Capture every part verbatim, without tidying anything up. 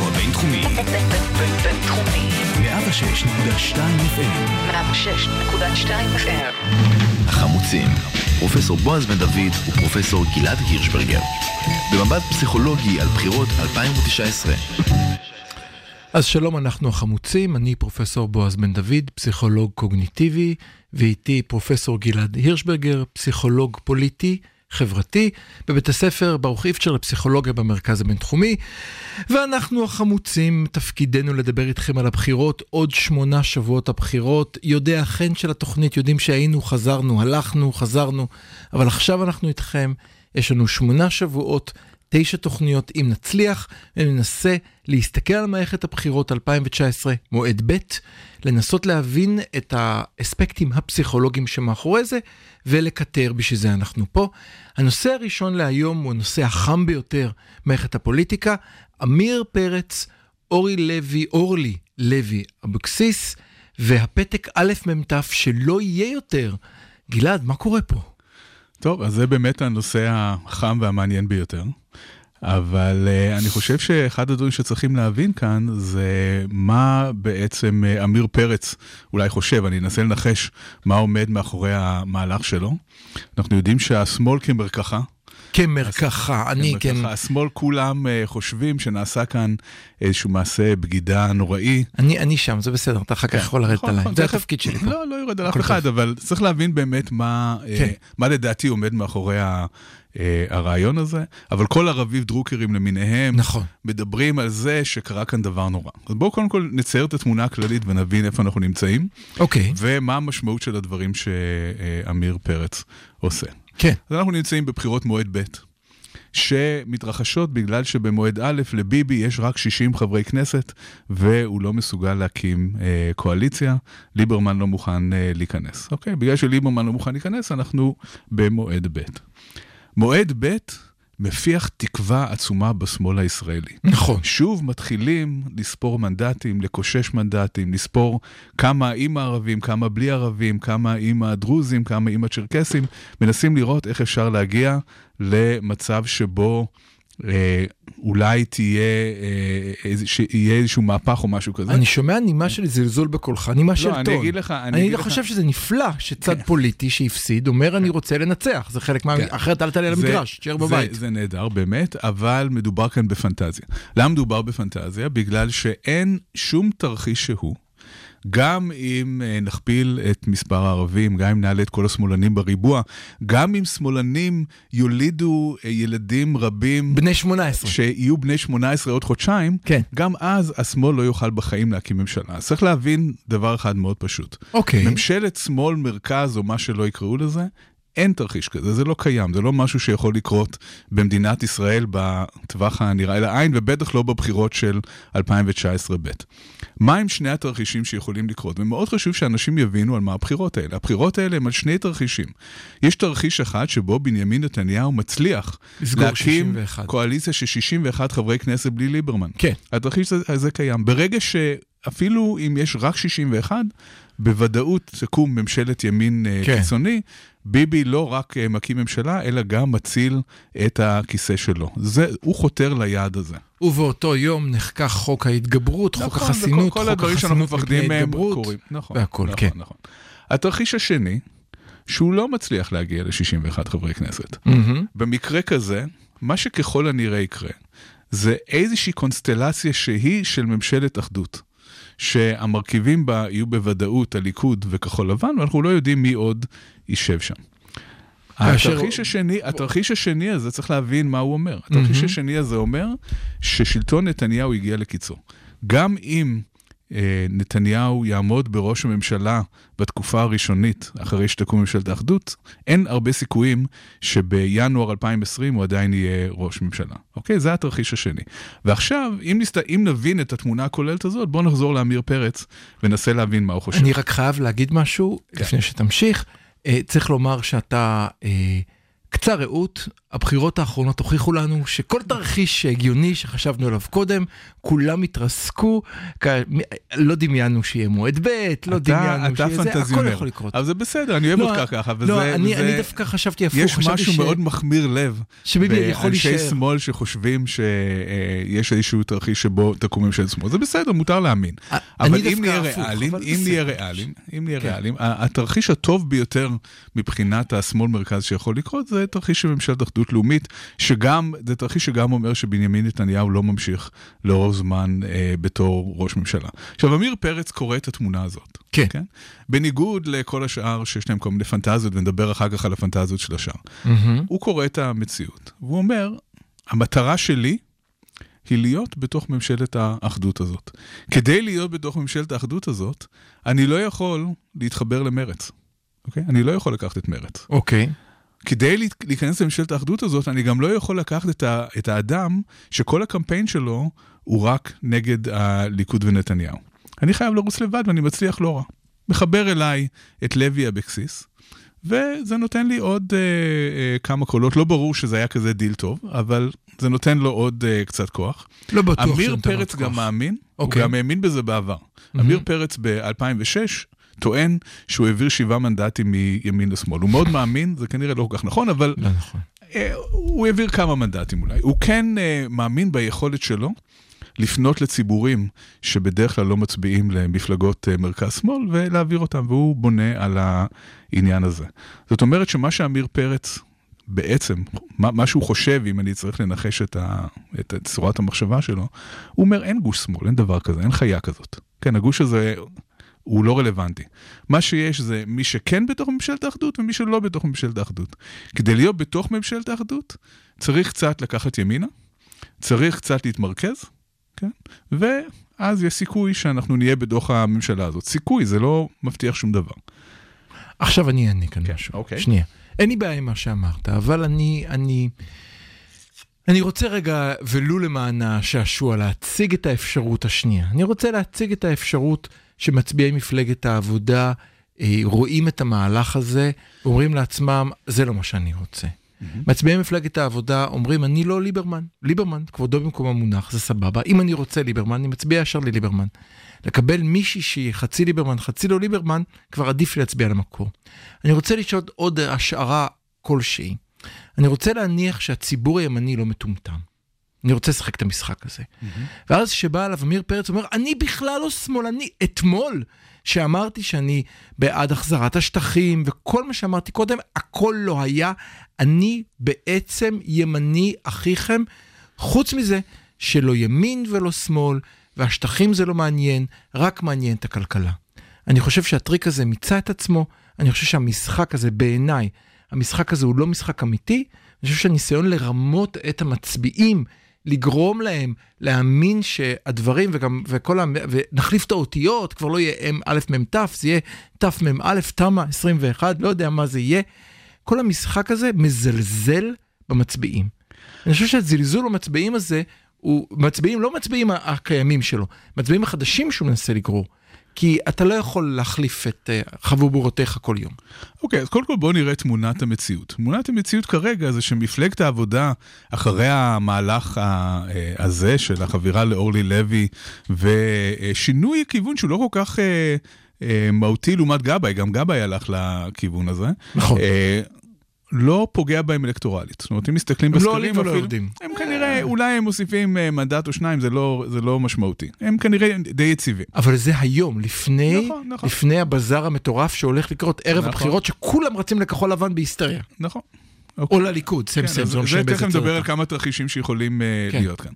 הרדיו הבינתחומי. בינתחומי. מאה ושש נקודה שתיים אף אם. החמוצים, פרופסור בועז בן דוד ופרופסור גלעד הירשברגר. במבט פסיכולוגי על בחירות אלפיים ותשע עשרה. אז שלום, אנחנו החמוצים, אני פרופסור בועז בן דוד, פסיכולוג קוגניטיבי, ואיתי פרופסור גלעד הירשברגר, פסיכולוג פוליטי, חברתי, בבית הספר ברוך איפצ'ר לפסיכולוגיה במרכז הבינתחומי. ואנחנו החמוצים, תפקידנו לדבר איתכם על הבחירות, עוד שמונה שבועות הבחירות, יודע החן של התוכנית, יודעים שהיינו, חזרנו, הלכנו, חזרנו, אבל עכשיו אנחנו איתכם, יש לנו שמונה שבועות, תשע תוכניות, אם נצליח, וננסה להסתכל על מערכת הבחירות אלפיים ותשע עשרה, מועד ב', לנסות להבין את האספקטים הפסיכולוגיים שמאחורי זה, ולקטר, בשביל זה אנחנו פה. הנושא הראשון להיום הוא הנושא החם ביותר, מערכת הפוליטיקה, אמיר פרץ, אורי לוי, אורלי לוי אבקסיס, והפתק א' ממטף שלא יהיה יותר. גלעד, מה קורה פה? טוב, אז זה באמת הנושא החם והמעניין ביותר. אבל uh, אני חושב שאחד הדברים שצריכים להבין כאן זה מה בעצם uh, אמיר פרץ אולי חושב, אני אנסה לנחש מה עומד מאחורי המהלך שלו. אנחנו יודעים שהשמאל כמרקחה, כמרקחה, אני כן. השמאל כולם חושבים שנעשה כאן איזשהו מעשה בגידה נוראי. אני, אני שם, זה בסדר, אתה אחר כך יכול לרדת עליי. זה התפקיד שלי פה. לא, לא יורד על אף אחד, אבל צריך להבין באמת מה לדעתי עומד מאחורי הרעיון הזה. אבל כל הרביב דרוקרים למיניהם מדברים על זה שקרה כאן דבר נורא. אז בואו קודם כל נצייר את התמונה הכללית ונבין איפה אנחנו נמצאים. אוקיי. ומה המשמעות של הדברים שאמיר פרץ עושה. כן. אז אנחנו נמצאים בבחירות מועד ב' שמתרחשות בגלל שבמועד א' לביבי יש רק שישים חברי כנסת והוא לא מסוגל להקים אה, קואליציה, ליברמן לא מוכן אה, להיכנס. אוקיי? בגלל שליברמן לא מוכן להיכנס אנחנו במועד ב'. מועד ב' מפיח תקווה עצומה בשמאל הישראלי. נכון. שוב מתחילים לספור מנדטים, לקושש מנדטים, לספור כמה עם הערבים, כמה בלי ערבים, כמה עם הדרוזים, כמה עם הצ'רקסים, מנסים לראות איך אפשר להגיע למצב שבו אה, אולי תהיה אה, שיהיה איזשהו מהפך או משהו כזה. אני שומע נימה של זלזול בקולך, נימה של טון. אני אגיד לך, אני, אני אגיד חושב לך... שזה נפלא שצד פוליטי שהפסיד אומר אני רוצה לנצח, זה חלק מה... אחרת אל תעלה למגרש, תשאר בבית. זה, זה נהדר באמת, אבל מדובר כאן בפנטזיה. למה מדובר בפנטזיה? בגלל שאין שום תרחיש שהוא, גם אם נכפיל את מספר הערבים, גם אם נעלה את כל השמאלנים בריבוע, גם אם שמאלנים יולידו ילדים רבים... בני שמונה עשרה. שיהיו בני שמונה עשרה עוד חודשיים, כן. גם אז השמאל לא יוכל בחיים להקים ממשלה. צריך להבין דבר אחד מאוד פשוט. אוקיי. ממשלת שמאל, מרכז או מה שלא יקראו לזה, אין תרחיש כזה, זה לא קיים, זה לא משהו שיכול לקרות במדינת ישראל בטווח הנראה לעין, ובטח לא בבחירות של אלפיים ותשע עשרה ב'. מה עם שני התרחישים שיכולים לקרות? ומאוד חשוב שאנשים יבינו על מה הבחירות האלה. הבחירות האלה הם על שני תרחישים. יש תרחיש אחד שבו בנימין נתניהו מצליח להקים קואליציה של שישים ואחד חברי כנסת בלי ליברמן. כן. התרחיש הזה קיים. ברגע ש... אפילו אם יש רק שישים ואחד, בוודאות תקום ממשלת ימין כן. קיצוני, ביבי לא רק מקים ממשלה, אלא גם מציל את הכיסא שלו. זה, הוא חותר ליעד הזה. ובאותו יום נחקק חוק ההתגברות, נכון, חוק החסינות, כל, כל חוק החסינות מפני ההתגברות, נכון, והכל, נכון, כן. נכון. התרחיש השני, שהוא לא מצליח להגיע ל-שישים ואחד חברי כנסת. Mm-hmm. במקרה כזה, מה שככל הנראה יקרה, זה איזושהי קונסטלציה שהיא של ממשלת אחדות. שהמרכיבים בה יהיו בוודאות הליכוד וכחול לבן, ואנחנו לא יודעים מי עוד יישב שם. התרחיש השני, התרחיש השני הזה, צריך להבין מה הוא אומר. התרחיש השני הזה אומר ששלטון נתניהו הגיע לקיצו. גם אם נתניהו יעמוד בראש הממשלה בתקופה הראשונית, אחרי שתקום ממשלת האחדות, אין הרבה סיכויים שבינואר אלפיים ועשרים הוא עדיין יהיה ראש ממשלה. אוקיי? זה התרחיש השני. ועכשיו, אם, נסת... אם נבין את התמונה הכוללת הזאת, בואו נחזור לאמיר פרץ ונסה להבין מה הוא חושב. אני רק חייב להגיד משהו, כן. לפני שתמשיך. צריך לומר שאתה קצר ראות, הבחירות האחרונות הוכיחו לנו שכל תרחיש הגיוני שחשבנו עליו קודם, כולם התרסקו, לא דמיינו שיהיה מועד ב', לא דמיינו שיהיה זה, הכל יכול לקרות. אבל זה בסדר, אני אוהב אותך ככה. לא, אני דווקא חשבתי הפוך. יש משהו מאוד מחמיר לב, באנשי שמאל שחושבים שיש איזשהו תרחיש שבו תקומים של שמאל. זה בסדר, מותר להאמין. אבל אם נהיה ריאלים, אם נהיה ריאלים, אם נהיה ריאלים, התרחיש הטוב ביותר מבחינת השמאל מרכז שיכול לקרות, זה תרחיש שממשלת אחדות לאומית, שגם, זה תרחיש שגם אומר שבנימין נתניהו לא ממשיך לאור זמן אה, בתור ראש ממשלה. עכשיו, אמיר פרץ קורא את התמונה הזאת. כן. כן? בניגוד לכל השאר שיש להם כל מיני פנטזיות, ונדבר אחר כך על הפנטזיות של השאר. Mm-hmm. הוא קורא את המציאות, והוא אומר, המטרה שלי היא להיות בתוך ממשלת האחדות הזאת. כדי להיות בתוך ממשלת האחדות הזאת, אני לא יכול להתחבר למרץ. אוקיי? אני לא יכול לקחת את מרץ. אוקיי. כדי להיכנס לממשלת האחדות הזאת, אני גם לא יכול לקחת את, ה, את האדם שכל הקמפיין שלו הוא רק נגד הליכוד ונתניהו. אני חייב לרוץ לבד ואני מצליח לא רע. מחבר אליי את לוי אבקסיס, וזה נותן לי עוד אה, אה, כמה קולות. לא ברור שזה היה כזה דיל טוב, אבל זה נותן לו עוד אה, קצת כוח. לא בטוח. אמיר פרץ גם כוח. מאמין, אוקיי. הוא גם מאמין בזה בעבר. Mm-hmm. אמיר פרץ ב-אלפיים ושש, טוען שהוא העביר שבעה מנדטים מימין לשמאל. הוא מאוד מאמין, זה כנראה לא כל כך נכון, אבל לא נכון. הוא העביר כמה מנדטים אולי. הוא כן מאמין ביכולת שלו לפנות לציבורים שבדרך כלל לא מצביעים למפלגות מרכז-שמאל, ולהעביר אותם, והוא בונה על העניין הזה. זאת אומרת שמה שאמיר פרץ בעצם, מה, מה שהוא חושב, אם אני צריך לנחש את, ה, את צורת המחשבה שלו, הוא אומר, אין גוש שמאל, אין דבר כזה, אין חיה כזאת. כן, הגוש הזה הוא לא רלוונטי. מה שיש זה מי שכן בתוך ממשלת האחדות, ומי שלא בתוך ממשלת האחדות. כדי להיות בתוך ממשלת האחדות, צריך קצת לקחת ימינה, צריך קצת להתמרכז, כן? ואז יש סיכוי שאנחנו נהיה בתוך הממשלה הזאת. סיכוי, זה לא מבטיח שום דבר. עכשיו אני אענה כאן משהו. שנייה. אין לי בעיה עם מה שאמרת, אבל אני, אני, אני רוצה רגע, ולו למענה שעשוע, להציג את האפשרות השנייה. אני רוצה להציג את האפשרות שמצביעי מפלגת העבודה רואים את המהלך הזה, אומרים לעצמם, זה לא מה שאני רוצה. מצביעי מפלגת העבודה אומרים, אני לא ליברמן. ליברמן, כבודו במקום המונח, זה סבבה. אם אני רוצה ליברמן, אני מצביע ישר לליברמן. לקבל מישהי שהיא חצי ליברמן, חצי לא ליברמן, כבר עדיף להצביע למקור. אני רוצה לשאול עוד השערה כלשהי. אני רוצה להניח שהציבור הימני לא מטומטם. אני רוצה לשחק את המשחק הזה. Mm-hmm. ואז שבא עליו אמיר פרץ אומר, אני בכלל לא שמאלני. אתמול שאמרתי שאני בעד החזרת השטחים, וכל מה שאמרתי קודם, הכל לא היה. אני בעצם ימני אחיכם, חוץ מזה שלא ימין ולא שמאל, והשטחים זה לא מעניין, רק מעניין את הכלכלה. אני חושב שהטריק הזה מיצה את עצמו, אני חושב שהמשחק הזה בעיניי, המשחק הזה הוא לא משחק אמיתי, אני חושב שהניסיון לרמות את המצביעים, לגרום להם להאמין שהדברים, וגם, וכל, ונחליף את האותיות, כבר לא יהיה א' מ' ת', זה יהיה ת' מ' א', תמה עשרים ואחת, לא יודע מה זה יהיה. כל המשחק הזה מזלזל במצביעים. אני חושב שהזלזול במצביעים הזה, הוא מצביעים, לא מצביעים הקיימים שלו, מצביעים החדשים שהוא מנסה לגרור. כי אתה לא יכול להחליף את חבובורותיך כל יום. אוקיי, אז קודם כל בואו נראה תמונת המציאות. תמונת המציאות כרגע זה שמפלגת העבודה, אחרי המהלך הזה של החבירה לאורלי לוי, ושינוי כיוון שהוא לא כל כך מהותי לעומת גבאי, גם גבאי הלך לכיוון הזה. נכון. לא פוגע בהם אלקטורלית. זאת אומרת, אם מסתכלים בסקרים, הם כנראה, אולי הם מוסיפים מנדט או שניים, זה לא משמעותי. הם כנראה די יציבים. אבל זה היום, לפני הבזר המטורף שהולך לקרות ערב הבחירות, שכולם רצים לכחול לבן בהיסטריה. נכון. או לליכוד. זה תכף מדבר על כמה תרחישים שיכולים להיות כאן.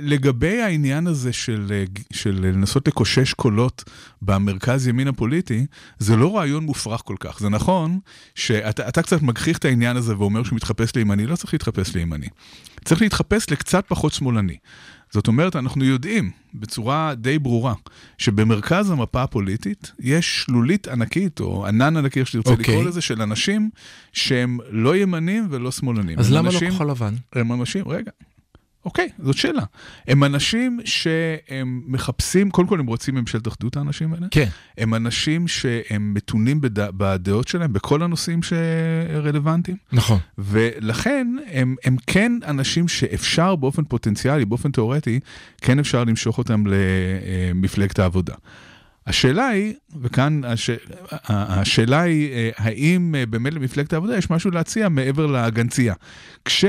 לגבי העניין הזה של, של לנסות לקושש קולות במרכז ימין הפוליטי, זה לא רעיון מופרך כל כך. זה נכון שאתה, אתה קצת מגחיך את העניין הזה ואומר שמתחפש לימני, לא צריך להתחפש לימני. צריך להתחפש לקצת פחות שמאלני. זאת אומרת, אנחנו יודעים בצורה די ברורה, שבמרכז המפה הפוליטית יש שלולית ענקית, או ענן ענקי, שתרצה לקרוא לזה, של אנשים שהם לא ימנים ולא שמאלנים. אז למה לא כחול לבן? הם אנשים, רגע. אוקיי, זאת שאלה. הם אנשים שהם מחפשים, קודם כל הם רוצים ממשלת אחדות האנשים האלה. כן. הם אנשים שהם מתונים בד... בדעות שלהם, בכל הנושאים שרלוונטיים. נכון. ולכן הם, הם כן אנשים שאפשר באופן פוטנציאלי, באופן תיאורטי, כן אפשר למשוך אותם למפלגת העבודה. השאלה היא, וכאן הש... השאלה היא, האם באמת למפלגת העבודה יש משהו להציע מעבר לגנצייה? כש...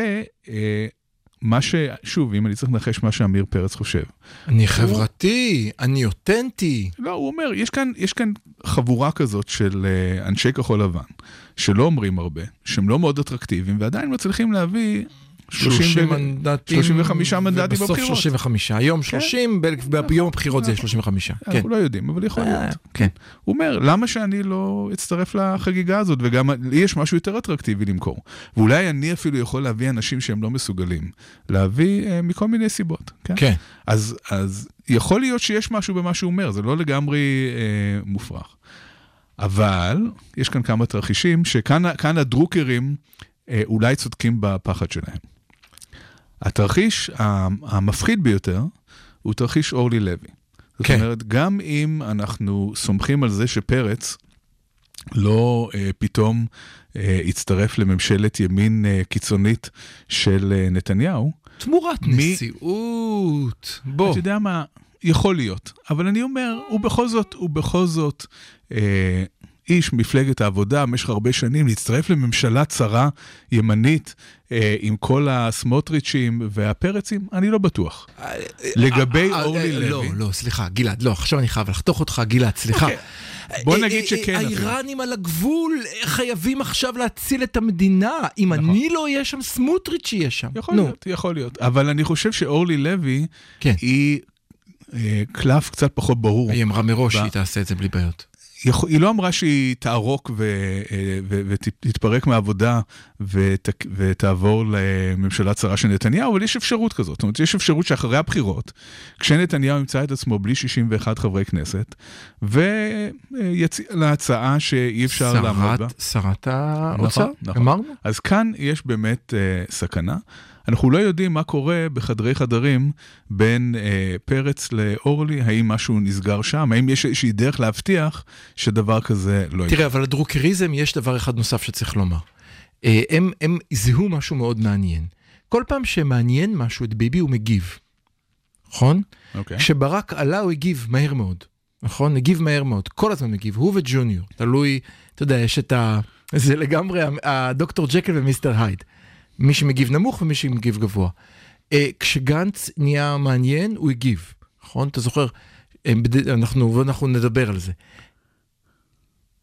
מה ש... שוב, אם אני צריך לנחש מה שאמיר פרץ חושב. אני חברתי, אני אותנטי. לא, הוא אומר, יש כאן, יש כאן חבורה כזאת של אנשי כחול לבן, שלא אומרים הרבה, שהם לא מאוד אטרקטיביים, ועדיין מצליחים להביא שלושים וחמישה מנדטים בבחירות. ובסוף שלושים וחמישה. היום שלושים, ביום הבחירות זה שלושים וחמישה. אנחנו לא יודעים, אבל יכול להיות. הוא אומר, למה שאני לא אצטרף לחגיגה הזאת, וגם יש משהו יותר אטרקטיבי למכור. ואולי אני אפילו יכול להביא אנשים שהם לא מסוגלים. להביא מכל מיני סיבות. כן. אז יכול להיות שיש משהו במה שהוא אומר, זה לא לגמרי מופרך. אבל, יש כאן כמה תרחישים, שכאן הדרוקרים אולי צודקים בפחד שלהם. התרחיש המפחיד ביותר הוא תרחיש אורלי לוי. זאת כן. אומרת, גם אם אנחנו סומכים על זה שפרץ לא אה, פתאום אה, יצטרף לממשלת ימין אה, קיצונית של אה, נתניהו. תמורת מ... נשיאות. בוא. אתה יודע מה? יכול להיות. אבל אני אומר, הוא בכל זאת, הוא בכל זאת... אה, איש מפלגת העבודה, במשך הרבה שנים, להצטרף לממשלה צרה, ימנית, אה, עם כל הסמוטריצ'ים והפרצים, אני לא בטוח. אה, לגבי אה, אורלי אה, לוי. לא, לא, סליחה, גלעד, לא, עכשיו אני חייב לחתוך אותך, גלעד, סליחה. אוקיי. בוא נגיד שכן. האיראנים על הגבול חייבים עכשיו להציל את המדינה. אם אני לא יהיה שם, סמוטריץ' יהיה שם. יכול להיות, יכול להיות. אבל אני חושב שאורלי לוי היא קלף קצת פחות ברור. היא אמרה מראש שהיא תעשה את זה בלי בעיות. היא לא אמרה שהיא תערוק ותתפרק מהעבודה ותעבור לממשלה צרה של נתניהו, אבל יש אפשרות כזאת. זאת אומרת, יש אפשרות שאחרי הבחירות, כשנתניהו ימצא את עצמו בלי שישים ואחד חברי כנסת, ויציע להצעה שאי אפשר לעמוד בה. שרת האוצר, אמרנו. אז כאן יש באמת סכנה. אנחנו לא יודעים מה קורה בחדרי חדרים בין אה, פרץ לאורלי, האם משהו נסגר שם, האם יש איזושהי דרך להבטיח שדבר כזה לא יהיה. תראה, אבל לדרוקריזם יש דבר אחד נוסף שצריך לומר. אה, הם, הם זיהו משהו מאוד מעניין. כל פעם שמעניין משהו את ביבי הוא מגיב. נכון? Okay. כשברק עלה הוא הגיב מהר מאוד. נכון? הגיב מהר מאוד. כל הזמן מגיב. הוא וג'וניור. תלוי, אתה יודע, יש את ה... זה לגמרי הדוקטור ג'קל ומיסטר הייד. מי שמגיב נמוך ומי שמגיב גבוה. כשגנץ נהיה מעניין, הוא הגיב. נכון? אתה זוכר? אנחנו, אנחנו נדבר על זה.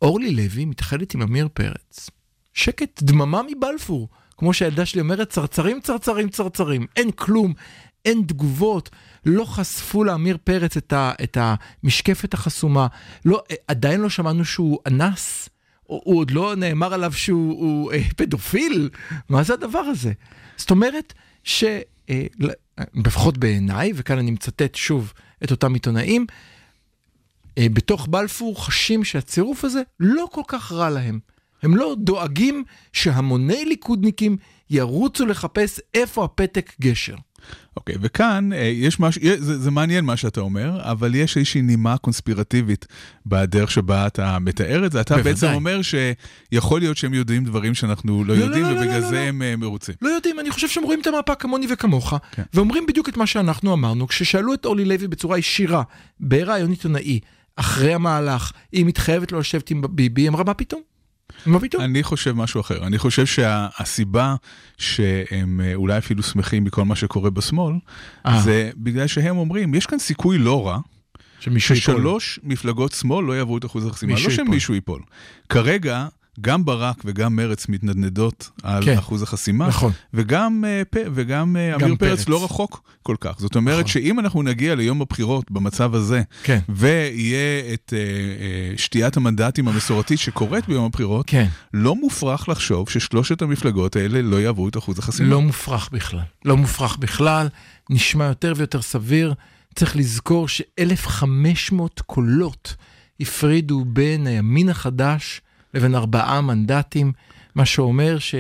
אורלי לוי מתחלת עם אמיר פרץ. שקט, דממה מבלפור. כמו שהילדה שלי אומרת, צרצרים, צרצרים, צרצרים. אין כלום, אין תגובות. לא חשפו לאמיר פרץ את, ה, את המשקפת החסומה. לא, עדיין לא שמענו שהוא אנס. הוא עוד לא נאמר עליו שהוא פדופיל. מה זה הדבר הזה? זאת אומרת ש... בפחות בעיניי, וכאן אני מצטט שוב את אותם עיתונאים, בתוך בלפור חשים שהצירוף הזה לא כל כך רע להם. הם לא דואגים שהמוני ליכודניקים ירוצו לחפש איפה הפתק גשר. אוקיי, okay, וכאן יש משהו, זה, זה מעניין מה שאתה אומר, אבל יש איזושהי נימה קונספירטיבית בדרך שבה אתה מתאר את זה. אתה בוודאי. בעצם אומר שיכול להיות שהם יודעים דברים שאנחנו לא, לא יודעים, לא, לא, ובגלל לא, לא, זה לא. הם מרוצים. לא יודעים, אני חושב שהם רואים את המפה כמוני וכמוך, כן. ואומרים בדיוק את מה שאנחנו אמרנו, כששאלו את אורלי לוי בצורה ישירה, ברעיון עיתונאי, אחרי המהלך, היא מתחייבת לא לשבת עם ביבי, אמרה מה פתאום? אני חושב משהו אחר. אני חושב שהסיבה שהם אולי אפילו שמחים מכל מה שקורה בשמאל, זה בגלל שהם אומרים, יש כאן סיכוי לא רע, ששלוש מפלגות שמאל לא יעברו את אחוז החסימה. לא שמישהו ייפול. כרגע, גם ברק וגם מרץ מתנדנדות על אחוז החסימה, וגם אמיר פרץ לא רחוק כל כך. זאת אומרת שאם אנחנו נגיע ליום הבחירות במצב הזה, ויהיה את שתיית המנדטים המסורתית שקורית ביום הבחירות, לא מופרך לחשוב ששלושת המפלגות האלה לא יעברו את אחוז החסימה. לא מופרך בכלל. לא מופרך בכלל, נשמע יותר ויותר סביר. צריך לזכור ש-אלף וחמש מאות קולות הפרידו בין הימין החדש לבין ארבעה מנדטים, מה שאומר ש...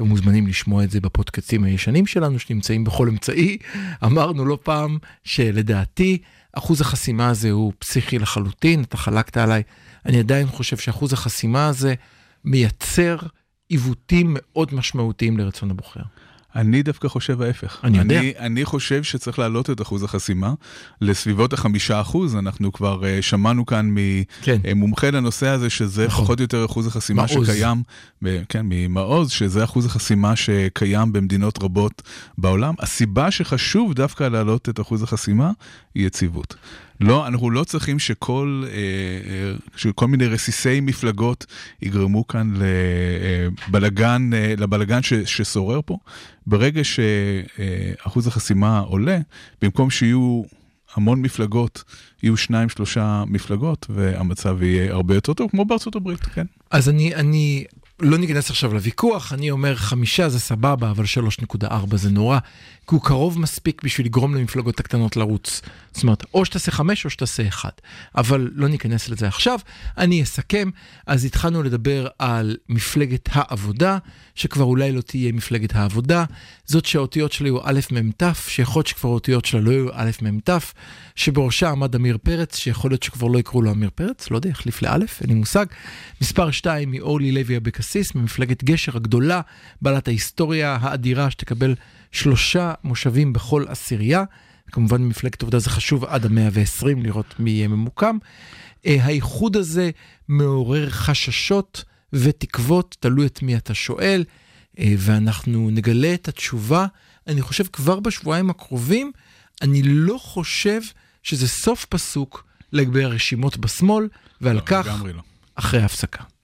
ומוזמנים לשמוע את זה בפודקאסטים הישנים שלנו, שנמצאים בכל אמצעי, אמרנו לא פעם שלדעתי, אחוז החסימה הזה הוא פסיכי לחלוטין, אתה חלקת עליי, אני עדיין חושב שאחוז החסימה הזה מייצר עיוותים מאוד משמעותיים לרצון הבוחר. אני דווקא חושב ההפך. אני, אני, אני חושב שצריך להעלות את אחוז החסימה לסביבות החמישה אחוז, אנחנו כבר uh, שמענו כאן ממומחה כן. לנושא הזה, שזה נכון. פחות או יותר אחוז החסימה מעוז. שקיים, ב, כן, ממעוז, שזה אחוז החסימה שקיים במדינות רבות בעולם. הסיבה שחשוב דווקא להעלות את אחוז החסימה היא יציבות. לא, אנחנו לא צריכים שכל, שכל מיני רסיסי מפלגות יגרמו כאן לבלגן, לבלגן ש, שסורר פה. ברגע שאחוז החסימה עולה, במקום שיהיו המון מפלגות, יהיו שניים, שלושה מפלגות, והמצב יהיה הרבה יותר טוב, כמו בארצות הברית, כן? אז אני, אני לא ניכנס עכשיו לוויכוח, אני אומר חמישה זה סבבה, אבל שלוש נקודה ארבע זה נורא, כי הוא קרוב מספיק בשביל לגרום למפלגות הקטנות לרוץ. זאת אומרת, או שתעשה חמש או שתעשה אחד. אבל לא ניכנס לזה עכשיו. אני אסכם, אז התחלנו לדבר על מפלגת העבודה, שכבר אולי לא תהיה מפלגת העבודה. זאת שהאותיות שלה הוא א' ממטף, שיכול שכבר האותיות שלה לא יהיו א' ממטף, שבראשה עמד אמיר פרץ, שיכול להיות שכבר לא יקראו לו אמיר פרץ, לא יודע, יחליף לאלף, אין לי מושג. מספר שתיים היא אורלי לוי אבקסיס, ממפלגת גשר הגדולה, בעלת ההיסטוריה האדירה, שתקבל שלושה מושבים בכל עשירייה, כמובן מפלגת עבודה זה חשוב עד המאה ועשרים לראות מי יהיה ממוקם. האיחוד הזה מעורר חששות ותקוות, תלוי את מי אתה שואל, ואנחנו נגלה את התשובה, אני חושב כבר בשבועיים הקרובים, אני לא חושב שזה סוף פסוק לגבי הרשימות בשמאל, ועל לא, כך אחרי ההפסקה.